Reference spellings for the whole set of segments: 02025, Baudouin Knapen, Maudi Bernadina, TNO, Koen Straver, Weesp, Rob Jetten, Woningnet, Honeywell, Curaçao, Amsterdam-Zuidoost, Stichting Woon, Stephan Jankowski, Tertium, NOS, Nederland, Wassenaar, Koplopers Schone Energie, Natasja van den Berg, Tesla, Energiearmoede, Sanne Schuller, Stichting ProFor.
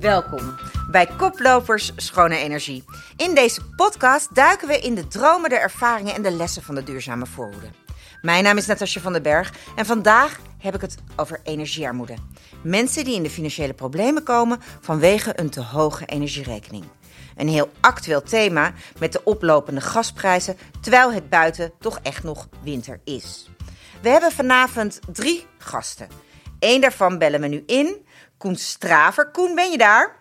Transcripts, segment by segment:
Welkom bij Koplopers Schone Energie. In deze podcast duiken we in de dromen, de ervaringen en de lessen van de duurzame voorhoede. Mijn naam is Natasja van den Berg en vandaag heb ik het over energiearmoede. Mensen die in de financiële problemen komen vanwege een te hoge energierekening. Een heel actueel thema met de oplopende gasprijzen, terwijl het buiten toch echt nog winter is. We hebben vanavond 3 gasten. Eén daarvan bellen we nu in, Koen Straver. Koen, ben je daar?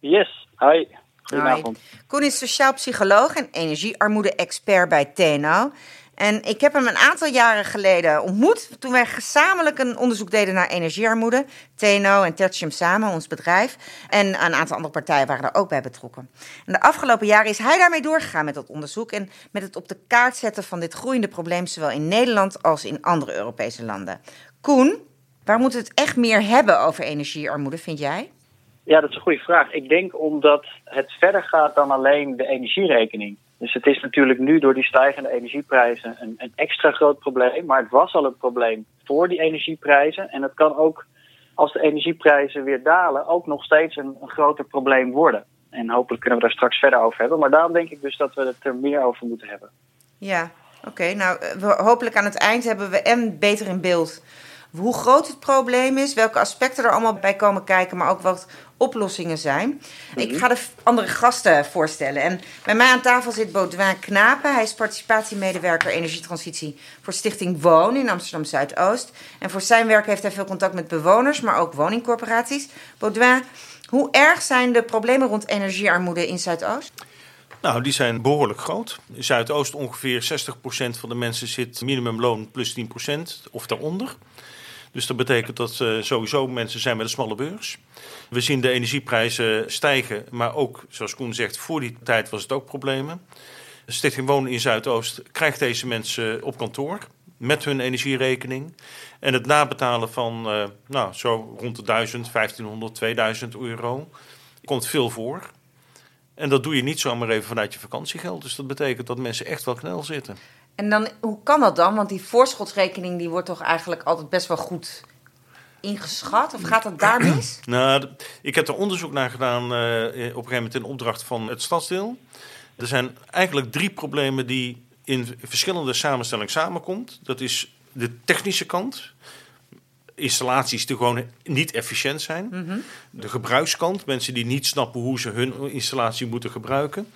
Yes, hi. Goedenavond. Hi. Koen is sociaal psycholoog en energiearmoede-expert bij TNO. En ik heb hem een aantal jaren geleden ontmoet toen wij gezamenlijk een onderzoek deden naar energiearmoede. TNO en Tertium samen, ons bedrijf. En een aantal andere partijen waren er ook bij betrokken. En de afgelopen jaren is hij daarmee doorgegaan met dat onderzoek en met het op de kaart zetten van dit groeiende probleem, zowel in Nederland als in andere Europese landen. Koen, waar moeten we het echt meer hebben over energiearmoede, vind jij? Ja, dat is een goede vraag. Ik denk omdat het verder gaat dan alleen de energierekening. Dus het is natuurlijk nu door die stijgende energieprijzen een extra groot probleem. Maar het was al een probleem voor die energieprijzen. En het kan ook, als de energieprijzen weer dalen, ook nog steeds een groter probleem worden. En hopelijk kunnen we daar straks verder over hebben. Maar daarom denk ik dus dat we het er meer over moeten hebben. Ja, oké. Nou, hopelijk aan het eind hebben we beter in beeld hoe groot het probleem is, welke aspecten er allemaal bij komen kijken, maar ook wat oplossingen zijn. Ik ga de andere gasten voorstellen. En bij mij aan tafel zit Baudouin Knapen. Hij is participatiemedewerker energietransitie voor Stichting Woon in Amsterdam-Zuidoost. En voor zijn werk heeft hij veel contact met bewoners, maar ook woningcorporaties. Baudouin, hoe erg zijn de problemen rond energiearmoede in Zuidoost? Nou, die zijn behoorlijk groot. In Zuidoost ongeveer 60% van de mensen zit minimumloon plus 10% of daaronder. Dus dat betekent dat sowieso mensen zijn met een smalle beurs. We zien de energieprijzen stijgen, maar ook, zoals Koen zegt, voor die tijd was het ook problemen. Stichting Woon in Zuidoost krijgt deze mensen op kantoor met hun energierekening. En het nabetalen van zo rond de 1000, 1500, 2000 euro komt veel voor. En dat doe je niet zomaar even vanuit je vakantiegeld. Dus dat betekent dat mensen echt wel knel zitten. En dan, hoe kan dat dan? Want die voorschotsrekening die wordt toch eigenlijk altijd best wel goed ingeschat? Of gaat dat daar mis? Nou, ik heb er onderzoek naar gedaan op een gegeven moment in opdracht van het stadsdeel. Er zijn eigenlijk 3 problemen die in verschillende samenstellingen samenkomt. Dat is de technische kant. Installaties die gewoon niet efficiënt zijn. Mm-hmm. De gebruikskant. Mensen die niet snappen hoe ze hun installatie moeten gebruiken.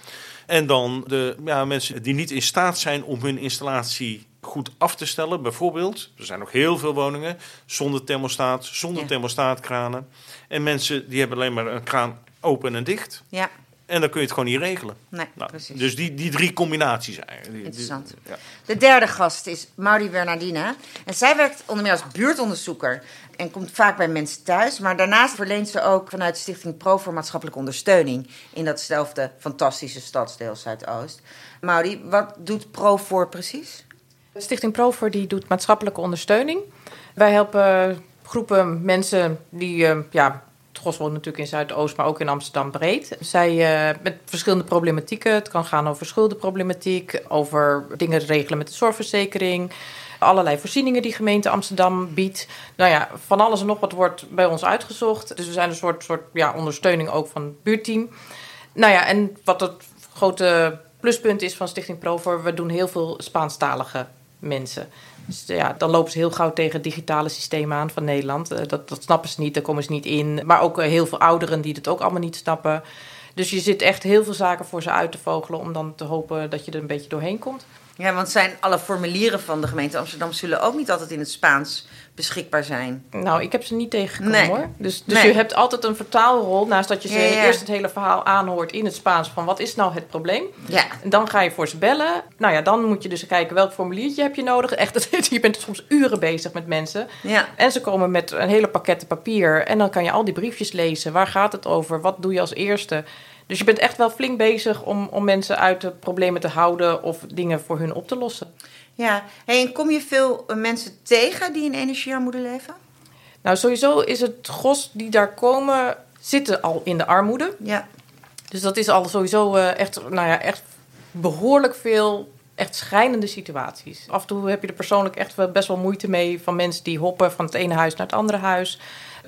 En dan de mensen die niet in staat zijn om hun installatie goed af te stellen. Bijvoorbeeld, er zijn nog heel veel woningen zonder thermostaat, thermostaatkranen. En mensen die hebben alleen maar een kraan open en dicht. Ja. En dan kun je het gewoon niet regelen. Nee, precies. Dus die 3 combinaties eigenlijk. Interessant. Ja. De derde gast is Maudi Bernadina. En zij werkt onder meer als buurtonderzoeker en komt vaak bij mensen thuis. Maar daarnaast verleent ze ook vanuit Stichting ProFor maatschappelijke ondersteuning in datzelfde fantastische stadsdeel Zuidoost. Maudi, wat doet ProFor precies? Stichting ProFor die doet maatschappelijke ondersteuning. Wij helpen groepen mensen die Gos woont natuurlijk in Zuidoost, maar ook in Amsterdam breed. Zij met verschillende problematieken. Het kan gaan over schuldenproblematiek, over dingen regelen met de zorgverzekering, allerlei voorzieningen die gemeente Amsterdam biedt. Nou ja, van alles en nog wat wordt bij ons uitgezocht. Dus we zijn een soort ondersteuning ook van het buurtteam. Nou ja, en wat het grote pluspunt is van Stichting ProFor, we doen heel veel Spaanstalige mensen. Dus ja, dan lopen ze heel gauw tegen het digitale systeem aan van Nederland. Dat snappen ze niet, daar komen ze niet in. Maar ook heel veel ouderen die dat ook allemaal niet snappen. Dus je zit echt heel veel zaken voor ze uit te vogelen om dan te hopen dat je er een beetje doorheen komt. Ja, want zijn alle formulieren van de gemeente Amsterdam zullen ook niet altijd in het Spaans beschikbaar zijn? Nou, ik heb ze niet tegengekomen hoor. Dus je hebt altijd een vertaalrol, naast dat je ze eerst het hele verhaal aanhoort in het Spaans van wat is nou het probleem? Ja. En dan ga je voor ze bellen. Nou ja, dan moet je dus kijken welk formuliertje heb je nodig. Echt, je bent soms uren bezig met mensen. Ja. En ze komen met een hele pakket papier en dan kan je al die briefjes lezen. Waar gaat het over? Wat doe je als eerste? Dus je bent echt wel flink bezig om mensen uit de problemen te houden of dingen voor hun op te lossen. Ja, en kom je veel mensen tegen die in energiearmoede leven? Nou, sowieso is het gros die daar komen, zitten al in de armoede. Ja. Dus dat is al sowieso echt behoorlijk veel, echt schrijnende situaties. Af en toe heb je er persoonlijk echt best wel moeite mee van mensen die hoppen van het ene huis naar het andere huis.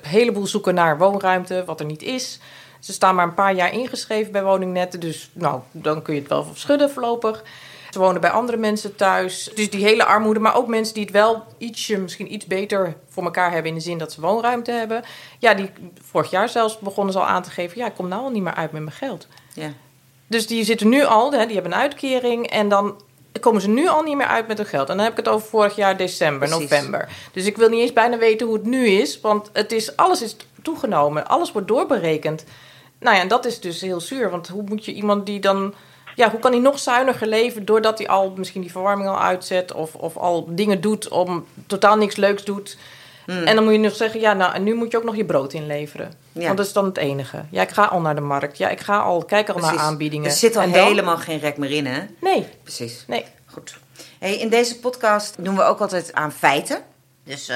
heleboel zoeken naar woonruimte, wat er niet is. Ze staan maar een paar jaar ingeschreven bij Woningnet. Dus nou, dan kun je het wel schudden voorlopig. Ze wonen bij andere mensen thuis. Dus die hele armoede, maar ook mensen die het wel ietsje, misschien iets beter voor elkaar hebben in de zin dat ze woonruimte hebben. Ja, die vorig jaar zelfs begonnen ze al aan te geven, ja, ik kom nou al niet meer uit met mijn geld. Ja. Dus die zitten nu al, hè, die hebben een uitkering en dan komen ze nu al niet meer uit met hun geld. En dan heb ik het over vorig jaar december, precies, november. Dus ik wil niet eens bijna weten hoe het nu is, want het is, alles is toegenomen. Alles wordt doorberekend. Nou ja, en dat is dus heel zuur, want hoe moet je iemand die dan... Ja, hoe kan hij nog zuiniger leven doordat hij al misschien die verwarming al uitzet... of al dingen doet om totaal niks leuks doet. Mm. En dan moet je nog zeggen, ja, nou, en nu moet je ook nog je brood inleveren. Ja. Want dat is dan het enige. Ja, ik ga al naar de markt. Ja, ik ga al, kijk al, precies, naar aanbiedingen. Er zit al en helemaal dan... geen rek meer in, hè? Nee. Precies. Nee. Goed. Hey, in deze podcast doen we ook altijd aan feiten. Dus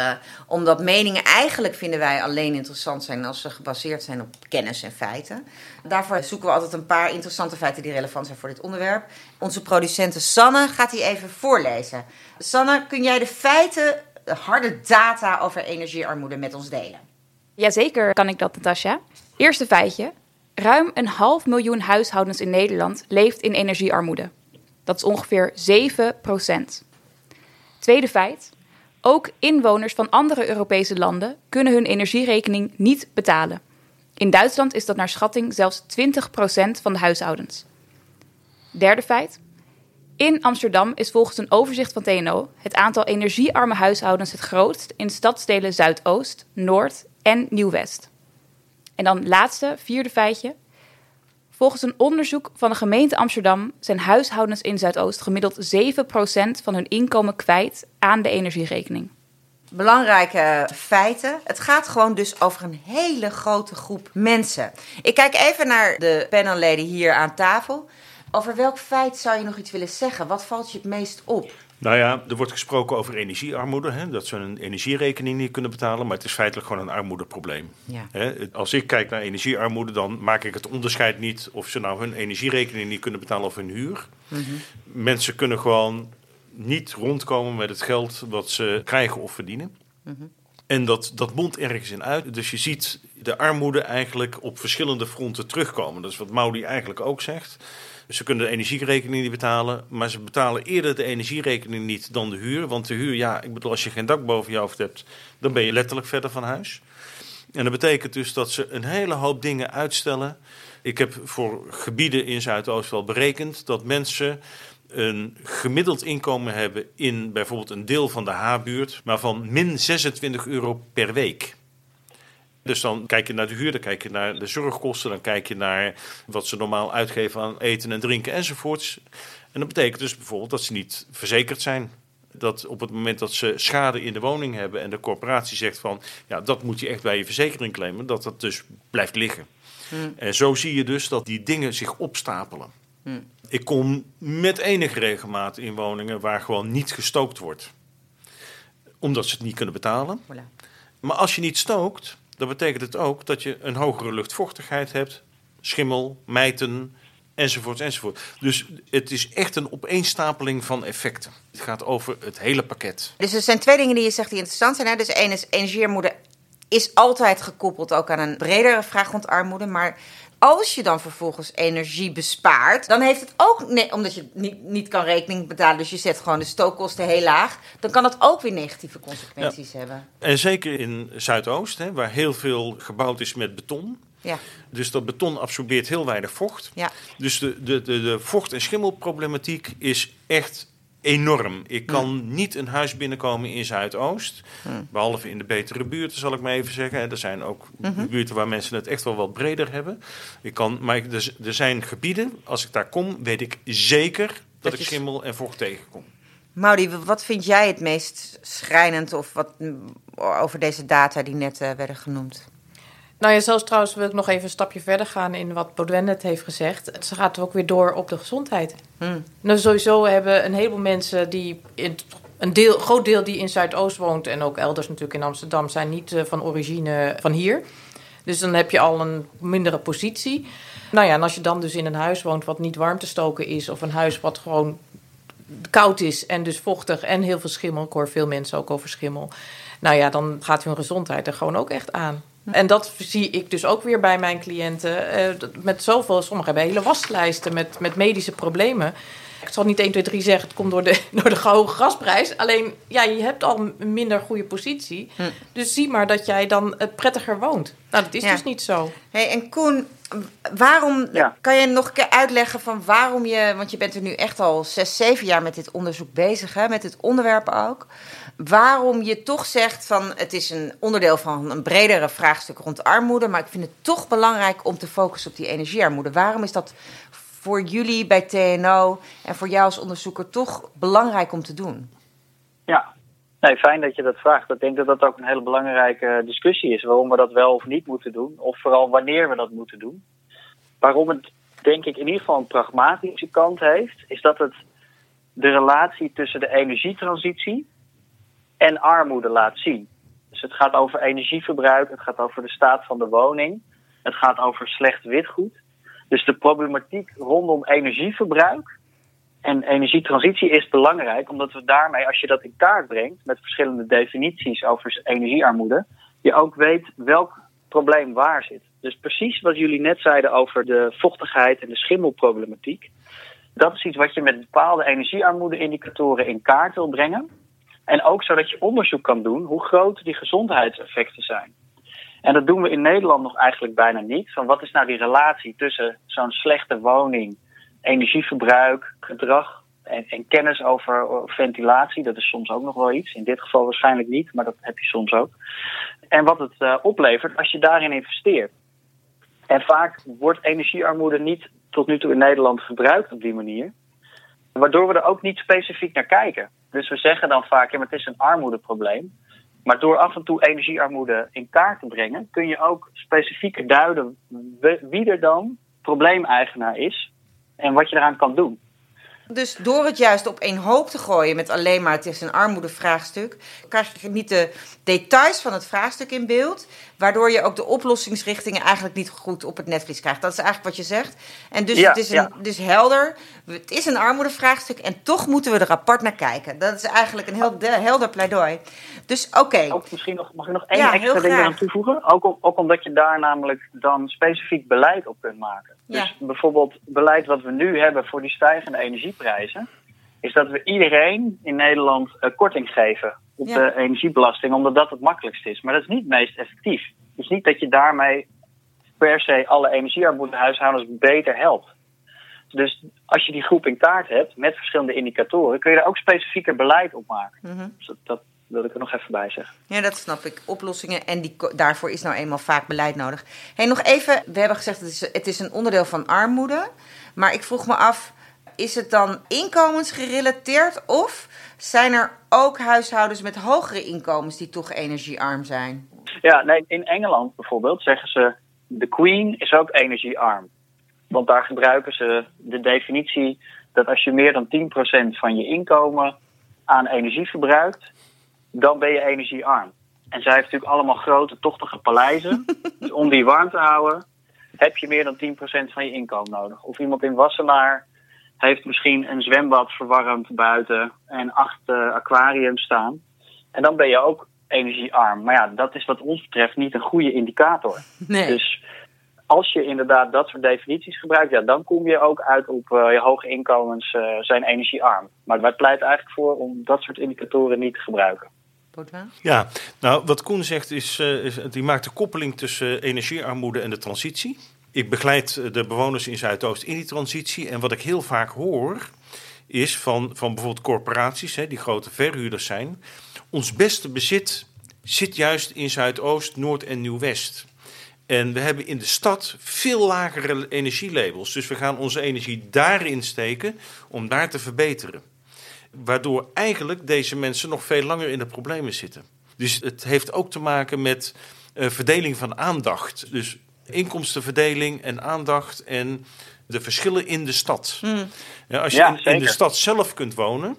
omdat meningen eigenlijk, vinden wij, alleen interessant zijn als ze gebaseerd zijn op kennis en feiten. Daarvoor zoeken we altijd een paar interessante feiten die relevant zijn voor dit onderwerp. Onze producenten Sanne gaat die even voorlezen. Sanne, kun jij de feiten, de harde data over energiearmoede met ons delen? Jazeker kan ik dat, Natasja. Eerste feitje. Ruim 500.000 huishoudens in Nederland leeft in energiearmoede. Dat is ongeveer 7%. Tweede feit. Ook inwoners van andere Europese landen kunnen hun energierekening niet betalen. In Duitsland is dat naar schatting zelfs 20% van de huishoudens. Derde feit. In Amsterdam is volgens een overzicht van TNO het aantal energiearme huishoudens het grootst in stadsdelen Zuidoost, Noord en Nieuw-West. En dan laatste, vierde feitje. Volgens een onderzoek van de gemeente Amsterdam zijn huishoudens in Zuidoost gemiddeld 7% van hun inkomen kwijt aan de energierekening. Belangrijke feiten. Het gaat gewoon dus over een hele grote groep mensen. Ik kijk even naar de panelleden hier aan tafel. Over welk feit zou je nog iets willen zeggen? Wat valt je het meest op? Nou ja, er wordt gesproken over energiearmoede. Hè? Dat ze hun energierekening niet kunnen betalen. Maar het is feitelijk gewoon een armoedeprobleem. Ja. Hè? Als ik kijk naar energiearmoede, dan maak ik het onderscheid niet... of ze nou hun energierekening niet kunnen betalen of hun huur. Mm-hmm. Mensen kunnen gewoon niet rondkomen met het geld wat ze krijgen of verdienen. Mm-hmm. En dat mondt ergens in uit. Dus je ziet de armoede eigenlijk op verschillende fronten terugkomen. Dat is wat Maudi eigenlijk ook zegt. Ze kunnen de energierekening niet betalen, maar ze betalen eerder de energierekening niet dan de huur. Want de huur, ja, ik bedoel, als je geen dak boven je hoofd hebt, dan ben je letterlijk verder van huis. En dat betekent dus dat ze een hele hoop dingen uitstellen. Ik heb voor gebieden in Zuidoost wel berekend dat mensen een gemiddeld inkomen hebben in bijvoorbeeld een deel van de H-buurt, maar van min €26 per week. Dus dan kijk je naar de huur, dan kijk je naar de zorgkosten... dan kijk je naar wat ze normaal uitgeven aan eten en drinken enzovoorts. En dat betekent dus bijvoorbeeld dat ze niet verzekerd zijn. Dat op het moment dat ze schade in de woning hebben... en de corporatie zegt van, ja, dat moet je echt bij je verzekering claimen... dat dat dus blijft liggen. Mm. En zo zie je dus dat die dingen zich opstapelen. Mm. Ik kom met enige regelmaat in woningen waar gewoon niet gestookt wordt. Omdat ze het niet kunnen betalen. Voilà. Maar als je niet stookt... dan betekent het ook dat je een hogere luchtvochtigheid hebt, schimmel, mijten, enzovoort, enzovoort. Dus het is echt een opeenstapeling van effecten. Het gaat over het hele pakket. Dus er zijn twee dingen die je zegt die interessant zijn. Hè? Dus één is, energiearmoede is altijd gekoppeld ook aan een bredere vraag rond armoede, maar... als je dan vervolgens energie bespaart, dan heeft het ook... omdat je niet kan rekening betalen, dus je zet gewoon de stookkosten heel laag... dan kan dat ook weer negatieve consequenties hebben. En zeker in Zuidoost, hè, waar heel veel gebouwd is met beton. Ja. Dus dat beton absorbeert heel weinig vocht. Ja. Dus de vocht- en schimmelproblematiek is echt... enorm. Ik kan niet een huis binnenkomen in Zuidoost. Behalve in de betere buurten, zal ik maar even zeggen. Er zijn ook buurten waar mensen het echt wel wat breder hebben. Maar er zijn gebieden, als ik daar kom, weet ik zeker dat ik schimmel en vocht tegenkom. Maudi, wat vind jij het meest schrijnend of wat over deze data die net werden genoemd? Nou ja, zelfs trouwens wil ik nog even een stapje verder gaan in wat Baudouin net heeft gezegd. Ze gaat ook weer door op de gezondheid. Nou, sowieso hebben een heleboel mensen die, groot deel die in Zuidoost woont... en ook elders natuurlijk in Amsterdam, zijn niet van origine van hier. Dus dan heb je al een mindere positie. Nou ja, en als je dan dus in een huis woont wat niet warm te stoken is... of een huis wat gewoon koud is en dus vochtig en heel veel schimmel... ik hoor veel mensen ook over schimmel. Nou ja, dan gaat hun gezondheid er gewoon ook echt aan. En dat zie ik dus ook weer bij mijn cliënten. Met zoveel, sommigen hebben hele waslijsten met medische problemen. Ik zal niet 1, 2, 3 zeggen, het komt door de hoge gasprijs. Alleen, ja, je hebt al een minder goede positie. Hm. Dus zie maar dat jij dan prettiger woont. Nou, dat is dus niet zo. Hey, en Koen, waarom kan je nog een keer uitleggen van waarom je... Want je bent er nu echt al 6, 7 jaar met dit onderzoek bezig, hè, met dit onderwerp ook. Waarom je toch zegt van het is een onderdeel van een bredere vraagstuk rond armoede... maar ik vind het toch belangrijk om te focussen op die energiearmoede. Waarom is dat voor jullie bij TNO en voor jou als onderzoeker toch belangrijk om te doen? Ja, nee, fijn dat je dat vraagt. Ik denk dat dat ook een hele belangrijke discussie is. Waarom we dat wel of niet moeten doen. Of vooral wanneer we dat moeten doen. Waarom het, denk ik, in ieder geval een pragmatische kant heeft... is dat het de relatie tussen de energietransitie en armoede laat zien. Dus het gaat over energieverbruik. Het gaat over de staat van de woning. Het gaat over slecht witgoed. Dus de problematiek rondom energieverbruik en energietransitie is belangrijk... omdat we daarmee, als je dat in kaart brengt... met verschillende definities over energiearmoede... je ook weet welk probleem waar zit. Dus precies wat jullie net zeiden over de vochtigheid en de schimmelproblematiek... dat is iets wat je met bepaalde energiearmoede-indicatoren in kaart wil brengen... en ook zodat je onderzoek kan doen hoe groot die gezondheidseffecten zijn... En dat doen we in Nederland nog eigenlijk bijna niet. Van wat is nou die relatie tussen zo'n slechte woning, energieverbruik, gedrag en kennis over ventilatie. Dat is soms ook nog wel iets. In dit geval waarschijnlijk niet, maar dat heb je soms ook. En wat het oplevert als je daarin investeert. En vaak wordt energiearmoede niet tot nu toe in Nederland gebruikt op die manier. Waardoor we er ook niet specifiek naar kijken. Dus we zeggen dan vaak, ja, maar het is een armoedeprobleem. Maar door af en toe energiearmoede in kaart te brengen... kun je ook specifieker duiden wie er dan probleemeigenaar is... en wat je eraan kan doen. Dus door het juist op één hoop te gooien met alleen maar het is een armoedevraagstuk... krijg je niet de details van het vraagstuk in beeld... waardoor je ook de oplossingsrichtingen eigenlijk niet goed op het netvlies krijgt. Dat is eigenlijk wat je zegt. En dus het is dus helder, het is een armoedevraagstuk... en toch moeten we er apart naar kijken. Dat is eigenlijk een heel helder pleidooi. Dus oké. Ook misschien mag ik nog één extra ding aan toevoegen? Ook omdat je daar namelijk dan specifiek beleid op kunt maken. Dus bijvoorbeeld beleid wat we nu hebben voor die stijgende energieprijzen... is dat we iedereen in Nederland korting geven op de energiebelasting... omdat dat het makkelijkst is. Maar dat is niet het meest effectief. Het is niet dat je daarmee per se alle energiearmoede huishoudens beter helpt. Dus als je die groep in kaart hebt met verschillende indicatoren... kun je daar ook specifieker beleid op maken. Mm-hmm. Dus dat wil ik er nog even bij zeggen. Ja, dat snap ik. Oplossingen en daarvoor is nou eenmaal vaak beleid nodig. Hey, nog even, we hebben gezegd dat het is een onderdeel van armoede. Maar ik vroeg me af... Is het dan inkomensgerelateerd of zijn er ook huishoudens met hogere inkomens die toch energiearm zijn? Ja, nee, in Engeland bijvoorbeeld zeggen ze de Queen is ook energiearm. Want daar gebruiken ze de definitie dat als je meer dan 10% van je inkomen aan energie verbruikt, dan ben je energiearm. En zij heeft natuurlijk allemaal grote, tochtige paleizen. Dus om die warm te houden heb je meer dan 10% van je inkomen nodig. Of iemand in Wassenaar heeft misschien een zwembad verwarmd buiten en 8 aquariums staan. En dan ben je ook energiearm. Maar ja, dat is wat ons betreft niet een goede indicator. Nee. Dus als je inderdaad dat soort definities gebruikt... ja, dan kom je ook uit op je hoge inkomens zijn energiearm. Maar wij pleiten eigenlijk voor om dat soort indicatoren niet te gebruiken. Ja, nou wat Koen zegt is die maakt de koppeling tussen energiearmoede en de transitie. Ik begeleid de bewoners in Zuidoost in die transitie. En wat ik heel vaak hoor is van bijvoorbeeld corporaties... die grote verhuurders zijn... ons beste bezit zit juist in Zuidoost, Noord en Nieuw-West. En we hebben in de stad veel lagere energielabels. Dus we gaan onze energie daarin steken om daar te verbeteren. Waardoor eigenlijk deze mensen nog veel langer in de problemen zitten. Dus het heeft ook te maken met verdeling van aandacht. Dus inkomstenverdeling en aandacht en de verschillen in de stad. Als je in de stad zelf kunt wonen...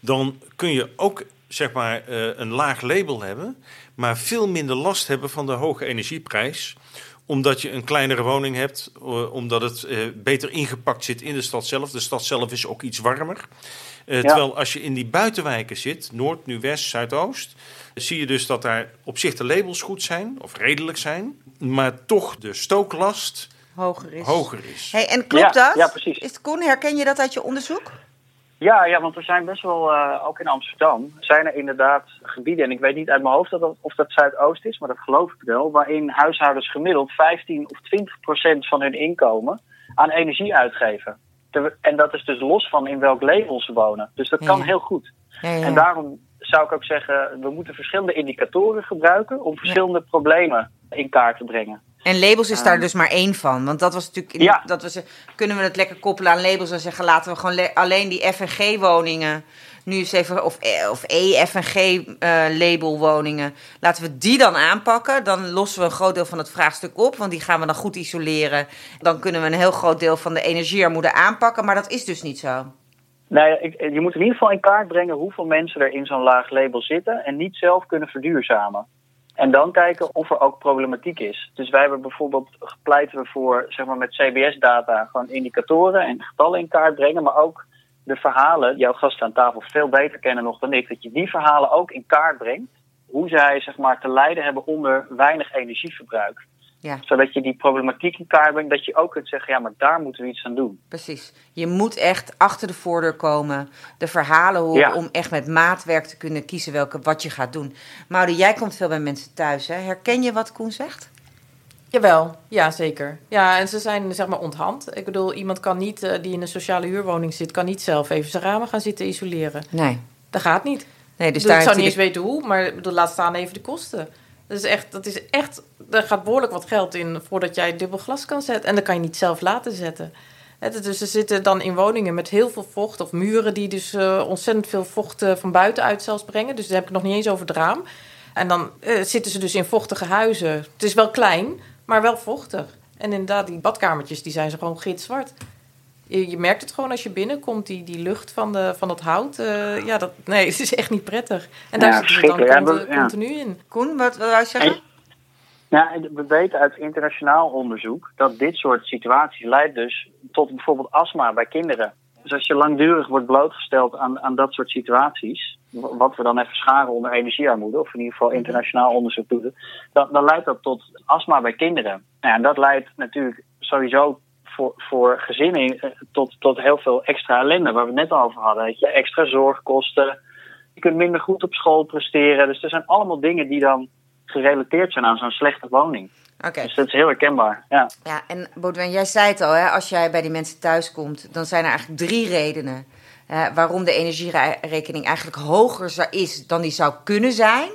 dan kun je ook zeg maar een laag label hebben, maar veel minder last hebben van de hoge energieprijs, omdat je een kleinere woning hebt, omdat het beter ingepakt zit in de stad zelf. De stad zelf is ook iets warmer. Terwijl als je in die buitenwijken zit, Noord, nu West, Zuidoost, zie je dus dat daar op zich de labels goed zijn, of redelijk zijn, maar toch de stooklast hoger is. Hey, en klopt dat? Ja, precies. Koen, herken je dat uit je onderzoek? Ja, want er zijn best wel, ook in Amsterdam, zijn er inderdaad gebieden, en ik weet niet uit mijn hoofd of dat Zuidoost is, maar dat geloof ik wel, waarin huishoudens gemiddeld 15% of 20% van hun inkomen aan energie uitgeven. En dat is dus los van in welk label ze wonen. Dus dat kan heel goed. Ja. En daarom zou ik ook zeggen, we moeten verschillende indicatoren gebruiken om verschillende problemen in kaart te brengen. En labels is daar dus maar één van. Want dat was natuurlijk... kunnen we het lekker koppelen aan labels en zeggen, laten we gewoon alleen die F&G woningen... nu eens even, of E-F&G label woningen... laten we die dan aanpakken. Dan lossen we een groot deel van het vraagstuk op. Want die gaan we dan goed isoleren. Dan kunnen we een heel groot deel van de energiearmoede aanpakken. Maar dat is dus niet zo. Nee, je moet in ieder geval in kaart brengen hoeveel mensen er in zo'n laag label zitten... en niet zelf kunnen verduurzamen. En dan kijken of er ook problematiek is. Dus wij hebben bijvoorbeeld gepleiten voor, zeg maar, met CBS-data... gewoon indicatoren en getallen in kaart brengen, maar ook... de verhalen, jouw gasten aan tafel veel beter kennen nog dan ik... dat je die verhalen ook in kaart brengt... hoe zij, zeg maar, te lijden hebben onder weinig energieverbruik. Ja. Zodat je die problematiek in kaart brengt... dat je ook kunt zeggen, ja, maar daar moeten we iets aan doen. Precies. Je moet echt achter de voordeur komen... de verhalen horen om echt met maatwerk te kunnen kiezen... wat je gaat doen. Maudi, jij komt veel bij mensen thuis, hè? Herken je wat Koen zegt? Jawel, ja zeker. Ja, en ze zijn, zeg maar, onthand. Ik bedoel, iemand kan niet, die in een sociale huurwoning zit... kan niet zelf even zijn ramen gaan zitten isoleren. Nee. Dat gaat niet. Nee, dus ik zou niet eens weten hoe, maar laat staan even de kosten. Dat is echt, er gaat behoorlijk wat geld in voordat jij dubbel glas kan zetten. En dat kan je niet zelf laten zetten. Dus ze zitten dan in woningen met heel veel vocht... of muren die dus ontzettend veel vocht van buitenuit zelfs brengen. Dus daar heb ik nog niet eens over het raam. En dan zitten ze dus in vochtige huizen. Het is wel klein... maar wel vochtig. En inderdaad, die badkamertjes die zijn ze gewoon gitzwart. Je merkt het gewoon als je binnenkomt, die lucht van dat hout. Het is echt niet prettig. En daar zit het dan continu in. Koen, wat wil jij zeggen? We weten uit internationaal onderzoek dat dit soort situaties leidt dus tot bijvoorbeeld astma bij kinderen. Dus als je langdurig wordt blootgesteld aan dat soort situaties... wat we dan even scharen onder energiearmoede... of in ieder geval internationaal onderzoek doen... dan leidt dat tot astma bij kinderen. Nou, en dat leidt natuurlijk sowieso voor gezinnen... tot heel veel extra ellende, waar we het net al over hadden. Weet je, extra zorgkosten, je kunt minder goed op school presteren. Dus er zijn allemaal dingen die dan gerelateerd zijn aan zo'n slechte woning. Okay. Dus dat is heel herkenbaar. Ja, en Baudouin, jij zei het al, hè, als jij bij die mensen thuis komt... dan zijn er eigenlijk 3 redenen... waarom de energierekening eigenlijk hoger is dan die zou kunnen zijn.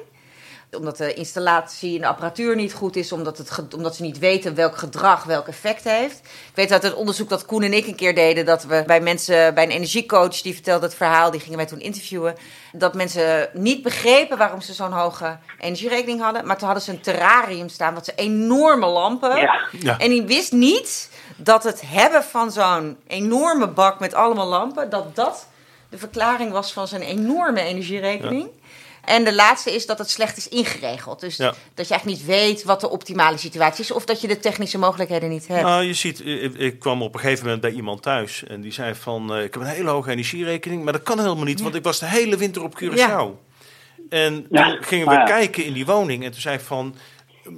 Omdat de installatie en de apparatuur niet goed is. Omdat ze niet weten welk gedrag welk effect heeft. Ik weet uit het onderzoek dat Koen en ik een keer deden... dat we bij mensen, bij een energiecoach, die vertelde het verhaal... die gingen wij toen interviewen... dat mensen niet begrepen waarom ze zo'n hoge energierekening hadden. Maar toen hadden ze een terrarium staan met enorme lampen. Ja. En die wist niet... dat het hebben van zo'n enorme bak met allemaal lampen... dat de verklaring was van zijn enorme energierekening. Ja. En de laatste is dat het slecht is ingeregeld. Dus dat je eigenlijk niet weet wat de optimale situatie is... of dat je de technische mogelijkheden niet hebt. Nou, je ziet, ik kwam op een gegeven moment bij iemand thuis... en die zei van, ik heb een hele hoge energierekening... maar dat kan helemaal niet, want ik was de hele winter op Curaçao. Ja. En toen gingen we kijken in die woning en toen zei van...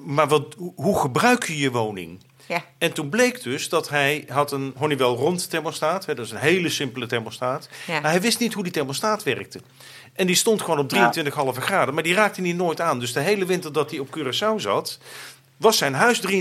maar hoe gebruik je je woning? Ja. En toen bleek dus dat hij had een Honeywell rond thermostaat. Hè, dat is een hele simpele thermostaat. Ja. Maar hij wist niet hoe die thermostaat werkte. En die stond gewoon op 23,5 graden. Maar die raakte hij nooit aan. Dus de hele winter dat hij op Curaçao zat... was zijn huis 23,5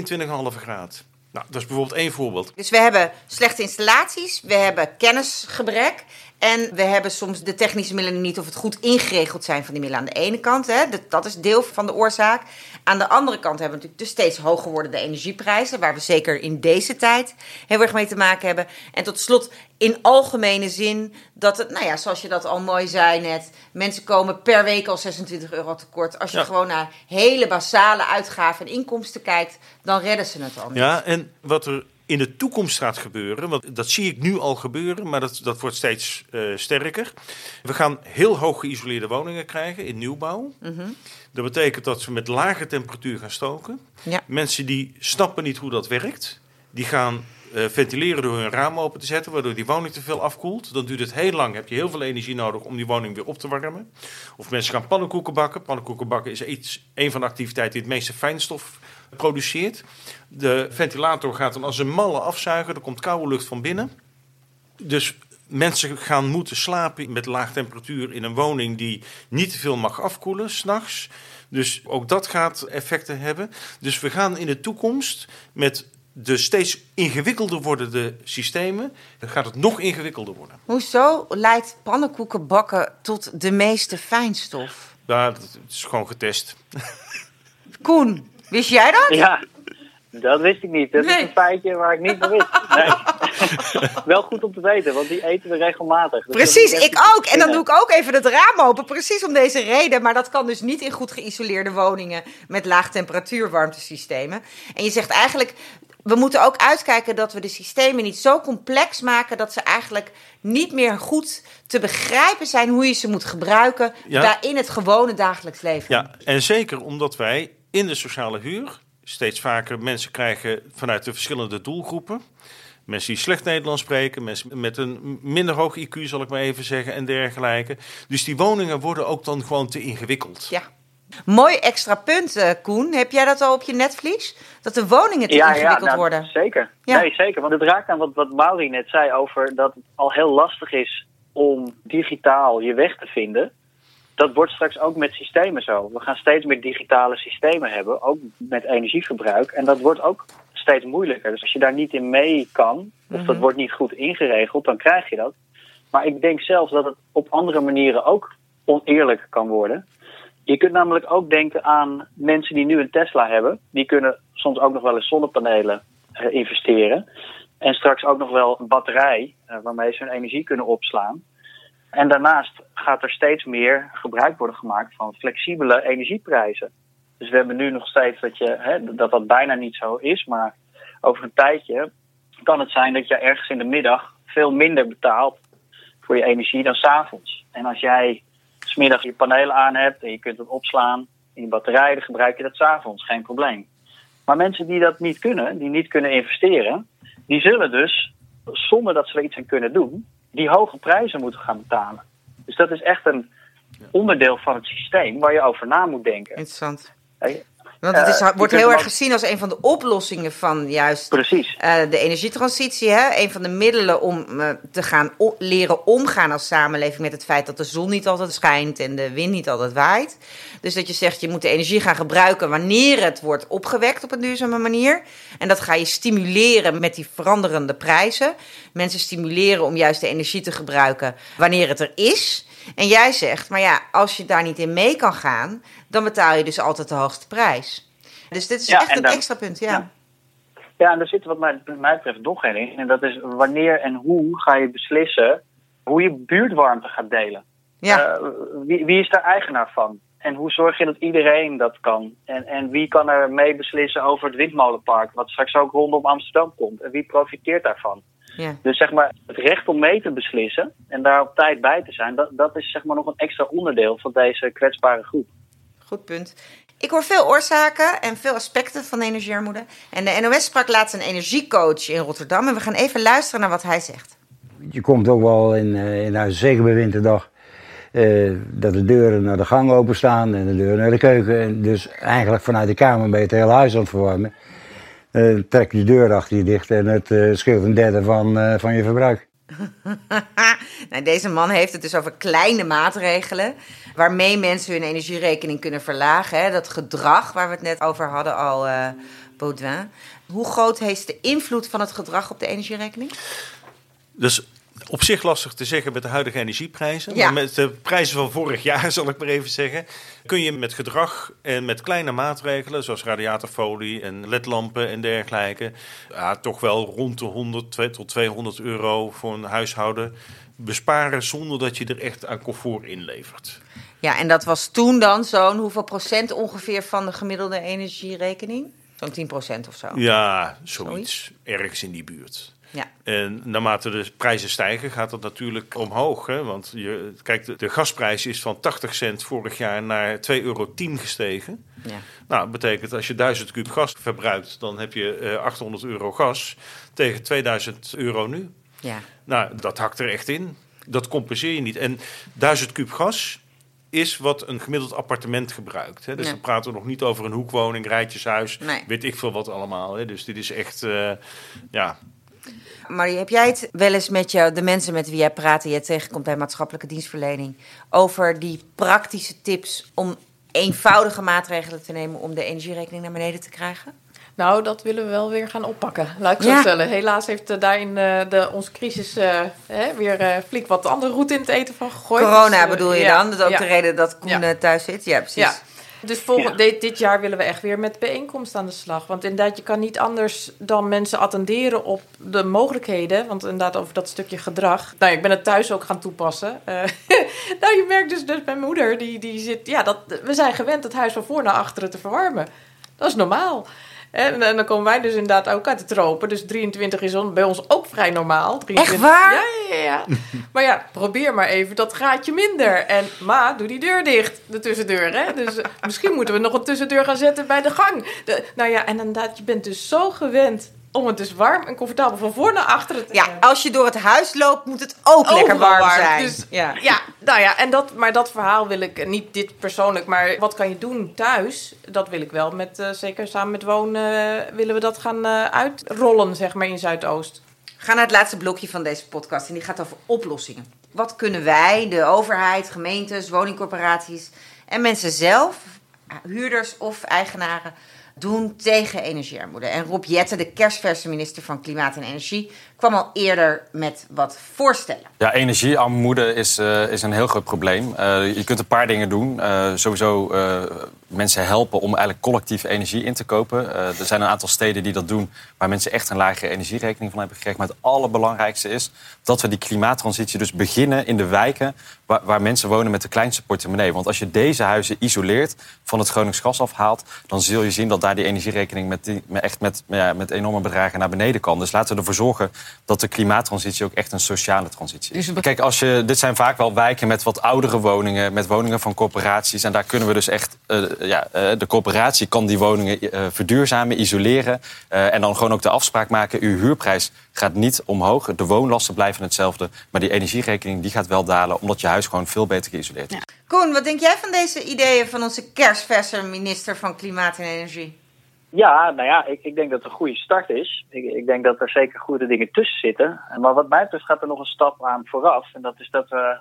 graden. Nou, dat is bijvoorbeeld één voorbeeld. Dus we hebben slechte installaties. We hebben kennisgebrek. En we hebben soms de technische middelen niet... of het goed ingeregeld zijn van die middelen aan de ene kant. Hè. Dat is deel van de oorzaak. Aan de andere kant hebben we natuurlijk de steeds hoger wordende energieprijzen... waar we zeker in deze tijd heel erg mee te maken hebben. En tot slot in algemene zin dat het... zoals je dat al mooi zei net... mensen komen per week al €26 tekort. Als je gewoon naar hele basale uitgaven en inkomsten kijkt... dan redden ze het al niet. Ja, en wat er in de toekomst gaat gebeuren. Want dat zie ik nu al gebeuren, maar dat wordt steeds sterker. We gaan heel hoog geïsoleerde woningen krijgen in nieuwbouw. Mm-hmm. Dat betekent dat we met lage temperatuur gaan stoken. Ja. Mensen die snappen niet hoe dat werkt, die gaan ventileren door hun raam open te zetten, waardoor die woning te veel afkoelt. Dan duurt het heel lang, heb je heel veel energie nodig om die woning weer op te warmen. Of mensen gaan pannenkoeken bakken. Pannenkoeken bakken is een van de activiteiten die het meeste fijnstof produceert. De ventilator gaat dan als een malle afzuigen, er komt koude lucht van binnen. Dus mensen gaan moeten slapen met laag temperatuur in een woning die niet te veel mag afkoelen 's nachts. Dus ook dat gaat effecten hebben. Dus we gaan in de toekomst met de steeds ingewikkelder wordende systemen, dan gaat het nog ingewikkelder worden. Hoezo leidt pannenkoeken bakken tot de meeste fijnstof? Ja, dat is gewoon getest. Koen, wist jij dat? Ja, dat wist ik niet. Dat is een feitje waar ik niet van wist. Nee. Wel goed om te weten, want die eten we regelmatig. Dus precies, ik ook. En dan doe ik ook even het raam open, precies om deze reden. Maar dat kan dus niet in goed geïsoleerde woningen met laag temperatuurwarmtesystemen. En je zegt eigenlijk, we moeten ook uitkijken dat we de systemen niet zo complex maken dat ze eigenlijk niet meer goed te begrijpen zijn hoe je ze moet gebruiken in het gewone dagelijks leven. Ja, en zeker omdat wij in de sociale huur steeds vaker mensen krijgen vanuit de verschillende doelgroepen. Mensen die slecht Nederlands spreken, mensen met een minder hoog IQ, zal ik maar even zeggen, en dergelijke. Dus die woningen worden ook dan gewoon te ingewikkeld. Ja. Mooi extra punt, Koen. Heb jij dat al op je netvlies? Dat de woningen te ingewikkeld worden? Zeker. Ja. Nee, zeker. Want het raakt aan wat Mauri net zei over dat het al heel lastig is om digitaal je weg te vinden. Dat wordt straks ook met systemen zo. We gaan steeds meer digitale systemen hebben, ook met energieverbruik. En dat wordt ook steeds moeilijker. Dus als je daar niet in mee kan, of dat wordt niet goed ingeregeld, dan krijg je dat. Maar ik denk zelfs dat het op andere manieren ook oneerlijk kan worden. Je kunt namelijk ook denken aan mensen die nu een Tesla hebben. Die kunnen soms ook nog wel eens zonnepanelen investeren. En straks ook nog wel een batterij waarmee ze hun energie kunnen opslaan. En daarnaast gaat er steeds meer gebruik worden gemaakt van flexibele energieprijzen. Dus we hebben nu nog steeds dat bijna niet zo is. Maar over een tijdje kan het zijn dat je ergens in de middag veel minder betaalt voor je energie dan 's avonds. En als jij 's middags je panelen aan hebt en je kunt het opslaan in je batterij, dan gebruik je dat 's avonds, geen probleem. Maar mensen die dat niet kunnen, die niet kunnen investeren, die zullen dus, zonder dat ze er iets aan kunnen doen, die hoge prijzen moeten gaan betalen. Dus dat is echt een onderdeel van het systeem waar je over na moet denken. Interessant. Want het wordt heel erg gezien als een van de oplossingen van juist de energietransitie. Hè? Een van de middelen om te gaan leren omgaan als samenleving met het feit dat de zon niet altijd schijnt en de wind niet altijd waait. Dus dat je zegt, je moet de energie gaan gebruiken wanneer het wordt opgewekt op een duurzame manier. En dat ga je stimuleren met die veranderende prijzen. Mensen stimuleren om juist de energie te gebruiken wanneer het er is. En jij zegt, maar ja, als je daar niet in mee kan gaan, dan betaal je dus altijd de hoogste prijs. Dus dit is echt een extra punt, ja. Ja, en daar zit wat mij betreft nog geen in. En dat is wanneer en hoe ga je beslissen hoe je buurtwarmte gaat delen. Ja. Wie is daar eigenaar van? En hoe zorg je dat iedereen dat kan? En wie kan er mee beslissen over het windmolenpark, wat straks ook rondom Amsterdam komt? En wie profiteert daarvan? Ja. Dus zeg maar, het recht om mee te beslissen en daar op tijd bij te zijn, dat is zeg maar nog een extra onderdeel van deze kwetsbare groep. Goed punt. Ik hoor veel oorzaken en veel aspecten van energiearmoede. En de NOS sprak laatst een energiecoach in Rotterdam en we gaan even luisteren naar wat hij zegt. Je komt ook wel in huis, zeker bij winterdag, dat de deuren naar de gang openstaan en de deuren naar de keuken. En dus eigenlijk vanuit de kamer ben je het hele huis aan het verwarmen. Trek je deur achter je dicht en het scheelt een derde van je verbruik. Nou, deze man heeft het dus over kleine maatregelen waarmee mensen hun energierekening kunnen verlagen. Hè? Dat gedrag waar we het net over hadden al, Baudouin. Hoe groot is de invloed van het gedrag op de energierekening? Dus op zich lastig te zeggen met de huidige energieprijzen. Ja. Maar met de prijzen van vorig jaar, zal ik maar even zeggen, kun je met gedrag en met kleine maatregelen, zoals radiatorfolie en ledlampen en dergelijke, toch wel rond de 100 tot 200 euro voor een huishouden besparen zonder dat je er echt aan comfort inlevert. Ja, en dat was toen dan zo'n hoeveel procent ongeveer van de gemiddelde energierekening? Zo'n 10% of zo? Ja, zoiets. Ergens in die buurt. Ja. En naarmate de prijzen stijgen, gaat dat natuurlijk omhoog. Hè? Want de gasprijs is van 80 cent vorig jaar naar 2,10 euro gestegen. Ja. Nou, dat betekent als je 1000 kub gas verbruikt, dan heb je €800 gas tegen €2000 nu. Ja. Nou, dat hakt er echt in. Dat compenseer je niet. En 1000 kub gas is wat een gemiddeld appartement gebruikt. Hè? Dus ja, dan praten we nog niet over een hoekwoning, rijtjeshuis, nee, weet ik veel wat allemaal. Hè? Dus dit is echt, ja... Marie, heb jij het wel eens met de mensen met wie jij praat en je tegenkomt bij maatschappelijke dienstverlening over die praktische tips om eenvoudige maatregelen te nemen om de energierekening naar beneden te krijgen? Nou, dat willen we wel weer gaan oppakken, laat ik zo stellen. Helaas heeft daarin onze crisis weer flink wat andere roet in het eten van gegooid. Corona bedoel je dan? Dat is ook de reden dat Koen thuis zit? Ja, precies. Ja. Dus dit jaar willen we echt weer met bijeenkomsten aan de slag. Want inderdaad, je kan niet anders dan mensen attenderen op de mogelijkheden. Want inderdaad, over dat stukje gedrag. Nou, ik ben het thuis ook gaan toepassen. Nou, je merkt dus mijn moeder, die zit... Ja, we zijn gewend het huis van voor naar achteren te verwarmen. Dat is normaal. En dan komen wij dus inderdaad ook uit de tropen. Dus 23 is bij ons ook vrij normaal. 23, echt waar? Ja. Maar ja, probeer maar even dat gaatje minder. En ma, doe die deur dicht. De tussendeur, hè. Dus misschien moeten we nog een tussendeur gaan zetten bij de gang. En inderdaad, je bent dus zo gewend om het dus warm en comfortabel van voor naar achteren te hebben. Ja, als je door het huis loopt, moet het ook lekker warm zijn. Dus, maar dat verhaal wil ik niet dit persoonlijk, maar wat kan je doen thuis? Dat wil ik wel, zeker samen met wonen willen we dat gaan uitrollen, zeg maar, in Zuidoost. We gaan naar het laatste blokje van deze podcast en die gaat over oplossingen. Wat kunnen wij, de overheid, gemeentes, woningcorporaties en mensen zelf, huurders of eigenaren, doen tegen energiearmoede? En Rob Jetten, de kerstverse minister van Klimaat en Energie, kwam al eerder met wat voorstellen. Ja, energiearmoede is een heel groot probleem. Je kunt een paar dingen doen. Sowieso mensen helpen om eigenlijk collectief energie in te kopen. Er zijn een aantal steden die dat doen, waar mensen echt een lagere energierekening van hebben gekregen. Maar het allerbelangrijkste is dat we die klimaattransitie dus beginnen in de wijken waar mensen wonen met de kleinste portemonnee. Want als je deze huizen isoleert, van het Gronings gas afhaalt, dan zul je zien dat daar die energierekening met enorme bedragen naar beneden kan. Dus laten we ervoor zorgen dat de klimaattransitie ook echt een sociale transitie is. Kijk, dit zijn vaak wel wijken met wat oudere woningen, met woningen van corporaties. En daar kunnen we dus echt... de corporatie kan die woningen verduurzamen, isoleren. En dan gewoon ook de afspraak maken. Uw huurprijs gaat niet omhoog. De woonlasten blijven hetzelfde. Maar die energierekening die gaat wel dalen, omdat je huis gewoon veel beter geïsoleerd is. Ja. Koen, wat denk jij van deze ideeën van onze kerstverse minister van Klimaat en Energie? Ja, nou ja, ik denk dat het een goede start is. Ik denk dat er zeker goede dingen tussen zitten. Maar wat mij betreft gaat er nog een stap aan vooraf. En dat is dat we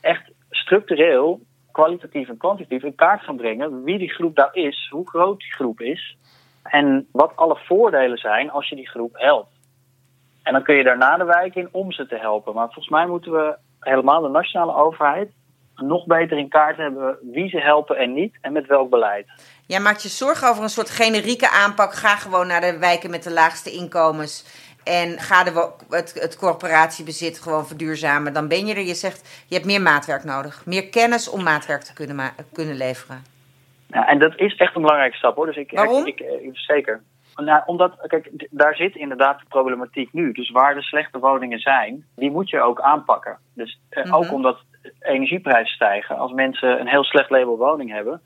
echt structureel, kwalitatief en kwantitatief in kaart gaan brengen wie die groep daar is, hoe groot die groep is en wat alle voordelen zijn als je die groep helpt. En dan kun je daarna de wijk in om ze te helpen. Maar volgens mij moeten we helemaal de nationale overheid nog beter in kaart hebben wie ze helpen en niet en met welk beleid. Jij maakt je zorgen over een soort generieke aanpak. Ga gewoon naar de wijken met de laagste inkomens en ga het corporatiebezit gewoon verduurzamen. Dan ben je er. Je zegt, je hebt meer maatwerk nodig. Meer kennis om maatwerk te kunnen leveren. Ja, en dat is echt een belangrijke stap, hoor. Dus waarom? Zeker. Nou, omdat, kijk, daar zit inderdaad de problematiek nu. Dus waar de slechte woningen zijn, die moet je ook aanpakken. Dus ook omdat energieprijzen stijgen. Als mensen een heel slecht label woning hebben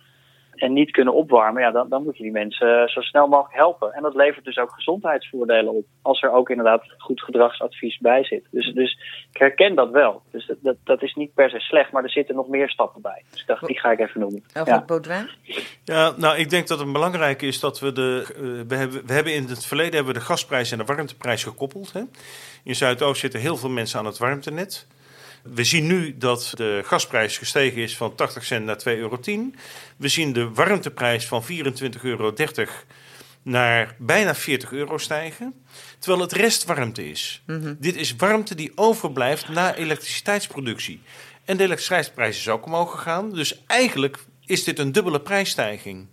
en niet kunnen opwarmen, dan moet je die mensen zo snel mogelijk helpen. En dat levert dus ook gezondheidsvoordelen op, als er ook inderdaad goed gedragsadvies bij zit. Dus ik herken dat wel. Dus dat is niet per se slecht, maar er zitten nog meer stappen bij. Dus ik dacht, die ga ik even noemen. Baudouin? Ja, nou, ik denk dat het belangrijk is dat we we hebben in het verleden hebben we de gasprijs en de warmteprijs gekoppeld. Hè? In Zuidoost zitten heel veel mensen aan het warmtenet. We zien nu dat de gasprijs gestegen is van 80 cent naar 2,10 euro. We zien de warmteprijs van 24,30 euro naar bijna 40 euro stijgen. Terwijl het restwarmte is. Mm-hmm. Dit is warmte die overblijft na elektriciteitsproductie. En de elektriciteitsprijs is ook omhoog gegaan. Dus eigenlijk is dit een dubbele prijsstijging.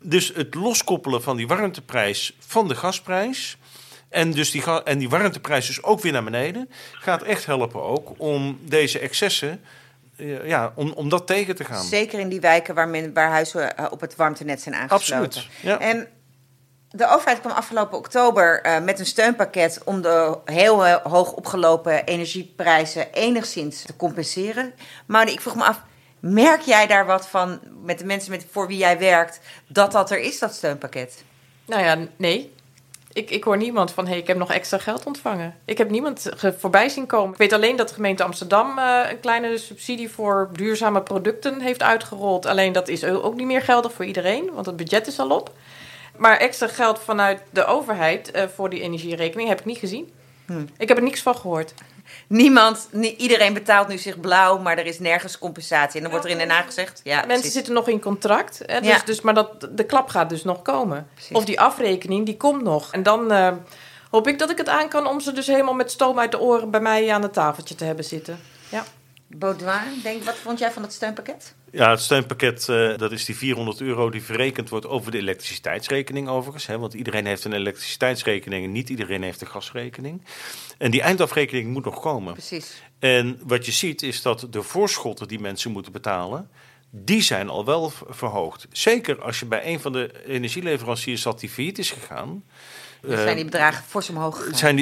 Dus het loskoppelen van die warmteprijs van de gasprijs, en dus die warmteprijs dus ook weer naar beneden, gaat echt helpen ook om deze excessen, om dat tegen te gaan. Zeker in die wijken waar huizen op het warmtenet zijn aangesloten. Absoluut, ja. En De overheid kwam afgelopen oktober met een steunpakket om de heel hoog opgelopen energieprijzen enigszins te compenseren. Maudi, ik vroeg me af, merk jij daar wat van met de mensen voor wie jij werkt, dat er is, dat steunpakket? Nou ja, nee. Ik hoor niemand van, ik heb nog extra geld ontvangen. Ik heb niemand voorbij zien komen. Ik weet alleen dat de gemeente Amsterdam een kleine subsidie voor duurzame producten heeft uitgerold. Alleen dat is ook niet meer geldig voor iedereen, want het budget is al op. Maar extra geld vanuit de overheid voor die energierekening heb ik niet gezien. Ik heb er niks van gehoord. Iedereen betaalt nu zich blauw, maar er is nergens compensatie. En dan wordt er in Den Haag gezegd... Ja, mensen zitten nog in contract, hè, dus, maar de klap gaat dus nog komen. Precies. Of die afrekening, die komt nog. En dan hoop ik dat ik het aan kan om ze dus helemaal met stoom uit de oren bij mij aan het tafeltje te hebben zitten. Ja. Baudouin, wat vond jij van het steunpakket? Ja, het steunpakket, dat is die €400 die verrekend wordt over de elektriciteitsrekening overigens. Hè, want iedereen heeft een elektriciteitsrekening en niet iedereen heeft een gasrekening. En die eindafrekening moet nog komen. Precies. En wat je ziet is dat de voorschotten die mensen moeten betalen, die zijn al wel verhoogd. Zeker als je bij een van de energieleveranciers zat die failliet is gegaan. Dan zijn die bedragen fors omhoog gegaan.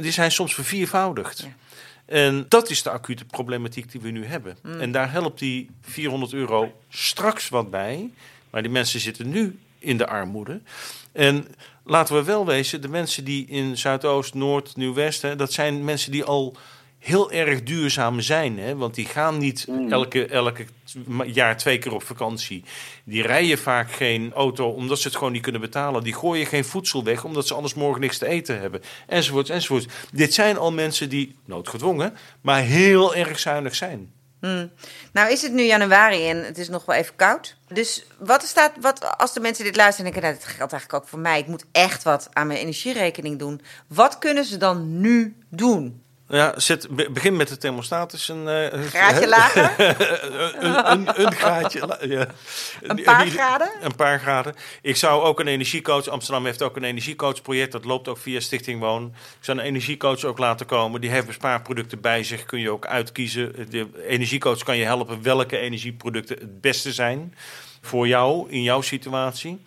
Die zijn soms verviervoudigd. Ja. En dat is de acute problematiek die we nu hebben. En daar helpt die €400 straks wat bij. Maar die mensen zitten nu in de armoede. En laten we wel wezen, de mensen die in Zuidoost, Noord, Nieuw-West... Hè, dat zijn mensen die al heel erg duurzaam zijn. Hè, want die gaan niet elke jaar 2 keer op vakantie. Die rijden vaak geen auto omdat ze het gewoon niet kunnen betalen. Die gooien geen voedsel weg omdat ze anders morgen niks te eten hebben. Enzovoorts, enzovoorts. Dit zijn al mensen die, noodgedwongen, maar heel erg zuinig zijn. Nou is het nu januari en het is nog wel even koud. Dus wat als de mensen dit luisteren en denken... Nou, dat geldt eigenlijk ook voor mij. Ik moet echt wat aan mijn energierekening doen. Wat kunnen ze dan nu doen? Ja, begin met de thermostaat. Is een graadje lager? een graadje. Ja. Een paar graden? Een paar graden. Ik zou ook een energiecoach... Amsterdam heeft ook een energiecoachproject. Dat loopt ook via Stichting Woon. Ik zou een energiecoach ook laten komen. Die heeft bespaarproducten bij zich. Kun je ook uitkiezen. De energiecoach kan je helpen welke energieproducten het beste zijn. Voor jou, in jouw situatie.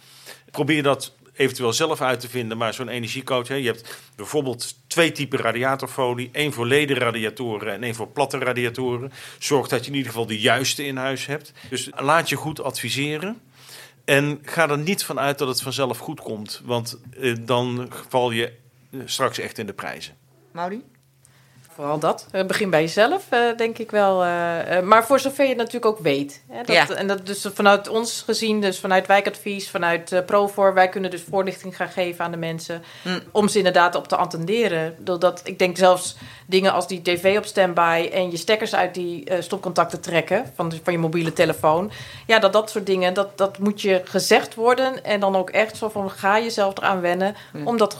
Probeer dat eventueel zelf uit te vinden, maar zo'n energiecoach... Hè, je hebt bijvoorbeeld 2 typen radiatorfolie. 1 voor ledenradiatoren en 1 voor platte radiatoren. Zorg dat je in ieder geval de juiste in huis hebt. Dus laat je goed adviseren. En ga er niet van uit dat het vanzelf goed komt. Want dan val je straks echt in de prijzen. Maudi? Vooral dat. Begin bij jezelf, denk ik wel. Maar voor zover je het natuurlijk ook weet. Hè, En dat dus vanuit ons gezien, dus vanuit wijkadvies, vanuit ProFor... wij kunnen dus voorlichting gaan geven aan de mensen... om ze inderdaad op te attenderen. Doordat, ik denk zelfs dingen als die tv op standby... en je stekkers uit die stopcontacten trekken van je mobiele telefoon. Ja, dat soort dingen, dat moet je gezegd worden... en dan ook echt zo van, ga jezelf eraan wennen... om dat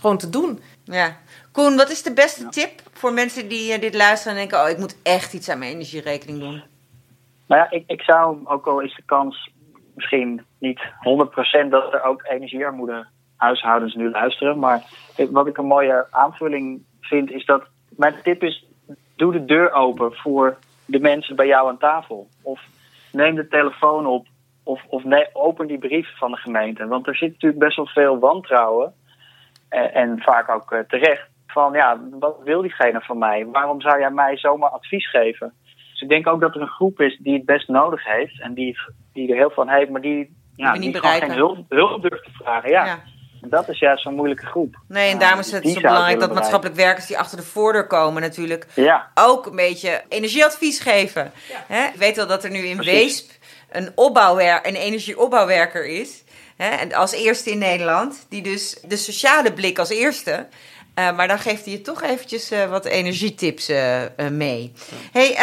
gewoon te doen. Ja. Koen, wat is de beste tip voor mensen die dit luisteren en denken... ik moet echt iets aan mijn energierekening doen? Nou ja, ik zou, ook al is de kans misschien niet 100% dat er ook energiearmoede huishoudens nu luisteren... maar wat ik een mooie aanvulling vind is dat... mijn tip is, doe de deur open voor de mensen bij jou aan tafel. Of neem de telefoon op of open die brief van de gemeente. Want er zit natuurlijk best wel veel wantrouwen... en vaak ook terecht, van wat wil diegene van mij? Waarom zou jij mij zomaar advies geven? Dus ik denk ook dat er een groep is die het best nodig heeft... en die er heel van heeft, maar die gewoon geen hulp durft te vragen. Ja. Dat is juist zo'n moeilijke groep. Nee, en daarom is het zo belangrijk dat maatschappelijk werkers... die achter de voordeur komen natuurlijk... ook een beetje energieadvies geven. Ja. Hè? Ik weet wel dat er nu in Weesp een energieopbouwwerker is... Hè, als eerste in Nederland, die dus de sociale blik als eerste... maar dan geeft hij je toch eventjes wat energietips mee. Hey,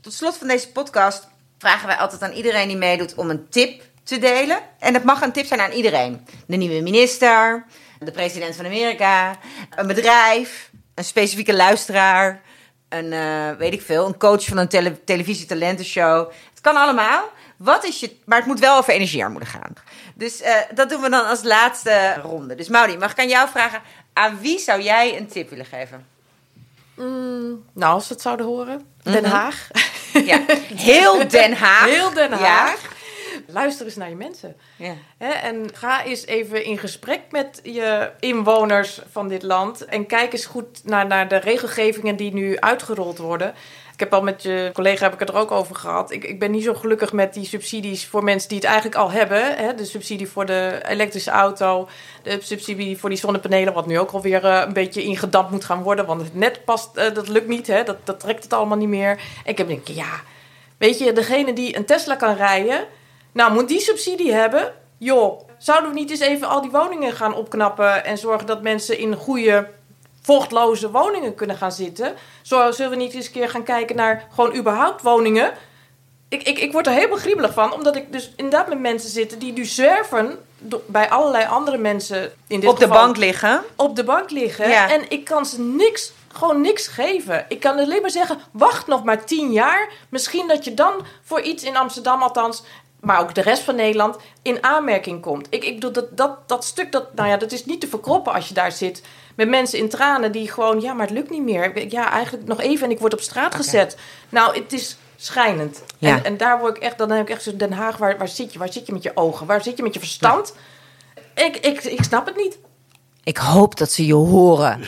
tot slot van deze podcast vragen wij altijd aan iedereen die meedoet om een tip te delen. En dat mag een tip zijn aan iedereen. De nieuwe minister, de president van Amerika, een bedrijf, een specifieke luisteraar... een coach van een televisietalentenshow. Het kan allemaal... Maar het moet wel over energiearmoede gaan. Dus dat doen we dan als laatste ronde. Dus Maudi, mag ik aan jou vragen... aan wie zou jij een tip willen geven? Als we het zouden horen. Den Haag. Ja, heel Den Haag. luister eens naar je mensen. Ja. En ga eens even in gesprek met je inwoners van dit land. En kijk eens goed naar de regelgevingen die nu uitgerold worden. Ik heb al met je collega heb ik het er ook over gehad. Ik ben niet zo gelukkig met die subsidies voor mensen die het eigenlijk al hebben. Hè? De subsidie voor de elektrische auto. De subsidie voor die zonnepanelen. Wat nu ook alweer een beetje ingedampt moet gaan worden. Want het net past, dat lukt niet. Hè? Dat trekt het allemaal niet meer. En ik heb denk ja, weet je, degene die een Tesla kan rijden. Nou, moet die subsidie hebben? Joh, zouden we niet eens even al die woningen gaan opknappen en zorgen dat mensen in goede, vochtloze woningen kunnen gaan zitten? Zullen we niet eens een keer gaan kijken naar gewoon überhaupt woningen? Ik word er helemaal griebelig van, omdat ik dus inderdaad met mensen zit die nu zwerven bij allerlei andere mensen in dit geval. Op de bank liggen. Ja. En ik kan ze niks geven. Ik kan alleen maar zeggen, wacht nog maar 10 jaar. Misschien dat je dan voor iets in Amsterdam althans, maar ook de rest van Nederland, in aanmerking komt. Ik bedoel, dat stuk, dat is niet te verkroppen als je daar zit met mensen in tranen die gewoon, ja, maar het lukt niet meer. Ja, eigenlijk nog even en ik word op straat gezet. Nou, het is schijnend. Ja. En daar word ik echt, dan heb ik echt zo, Den Haag, waar zit je? Waar zit je met je ogen? Waar zit je met je verstand? Ja. Ik snap het niet. Ik hoop dat ze je horen.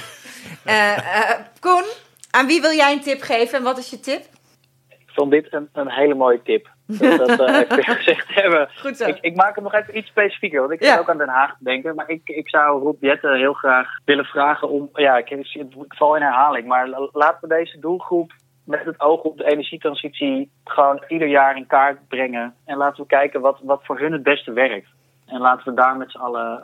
Koen, aan wie wil jij een tip geven en wat is je tip? Ik vond dit een hele mooie tip. Dat even gezegd hebben. Goed zo. Ik maak het nog even iets specifieker, want ik zit ook aan Den Haag te denken. Maar ik zou Rob Jetten heel graag willen vragen om, ik val in herhaling, maar laten we deze doelgroep met het oog op de energietransitie gewoon ieder jaar in kaart brengen. En laten we kijken wat voor hun het beste werkt. En laten we daar met z'n allen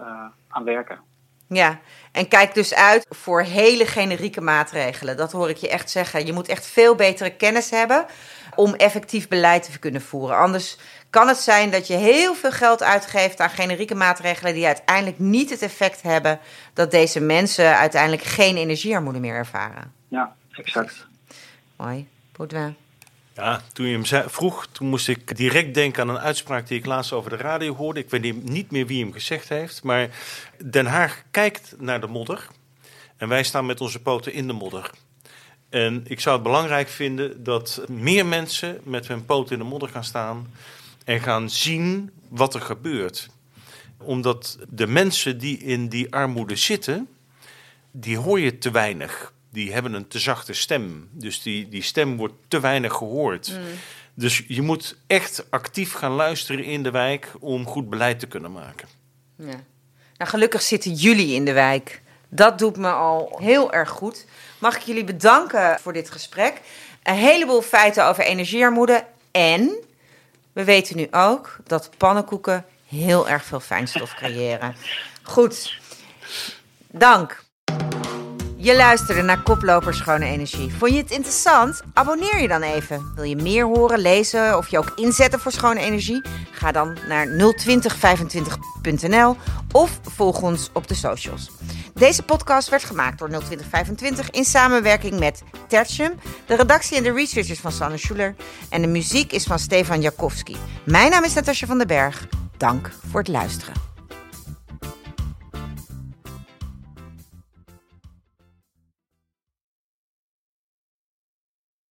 aan werken. Ja, en kijk dus uit voor hele generieke maatregelen. Dat hoor ik je echt zeggen. Je moet echt veel betere kennis hebben om effectief beleid te kunnen voeren. Anders kan het zijn dat je heel veel geld uitgeeft aan generieke maatregelen die uiteindelijk niet het effect hebben dat deze mensen uiteindelijk geen energiearmoede meer ervaren. Ja, exact. Mooi. Baudouin. Ja, toen je hem vroeg, toen moest ik direct denken aan een uitspraak die ik laatst over de radio hoorde. Ik weet niet meer wie hem gezegd heeft, maar Den Haag kijkt naar de modder en wij staan met onze poten in de modder. En ik zou het belangrijk vinden dat meer mensen met hun poten in de modder gaan staan en gaan zien wat er gebeurt. Omdat de mensen die in die armoede zitten, die hoor je te weinig. Die hebben een te zachte stem. Dus die stem wordt te weinig gehoord. Mm. Dus je moet echt actief gaan luisteren in de wijk om goed beleid te kunnen maken. Ja. Nou, gelukkig zitten jullie in de wijk. Dat doet me al heel erg goed. Mag ik jullie bedanken voor dit gesprek. Een heleboel feiten over energiearmoede. En we weten nu ook dat pannenkoeken heel erg veel fijnstof creëren. Goed, dank. Je luisterde naar Koplopers Schone Energie. Vond je het interessant? Abonneer je dan even. Wil je meer horen, lezen of je ook inzetten voor schone energie? Ga dan naar 02025.nl of volg ons op de socials. Deze podcast werd gemaakt door 02025 in samenwerking met Tertium, de redactie en de researchers van Sanne Schuller. En de muziek is van Stephan Jankowski. Mijn naam is Natasja van den Berg. Dank voor het luisteren.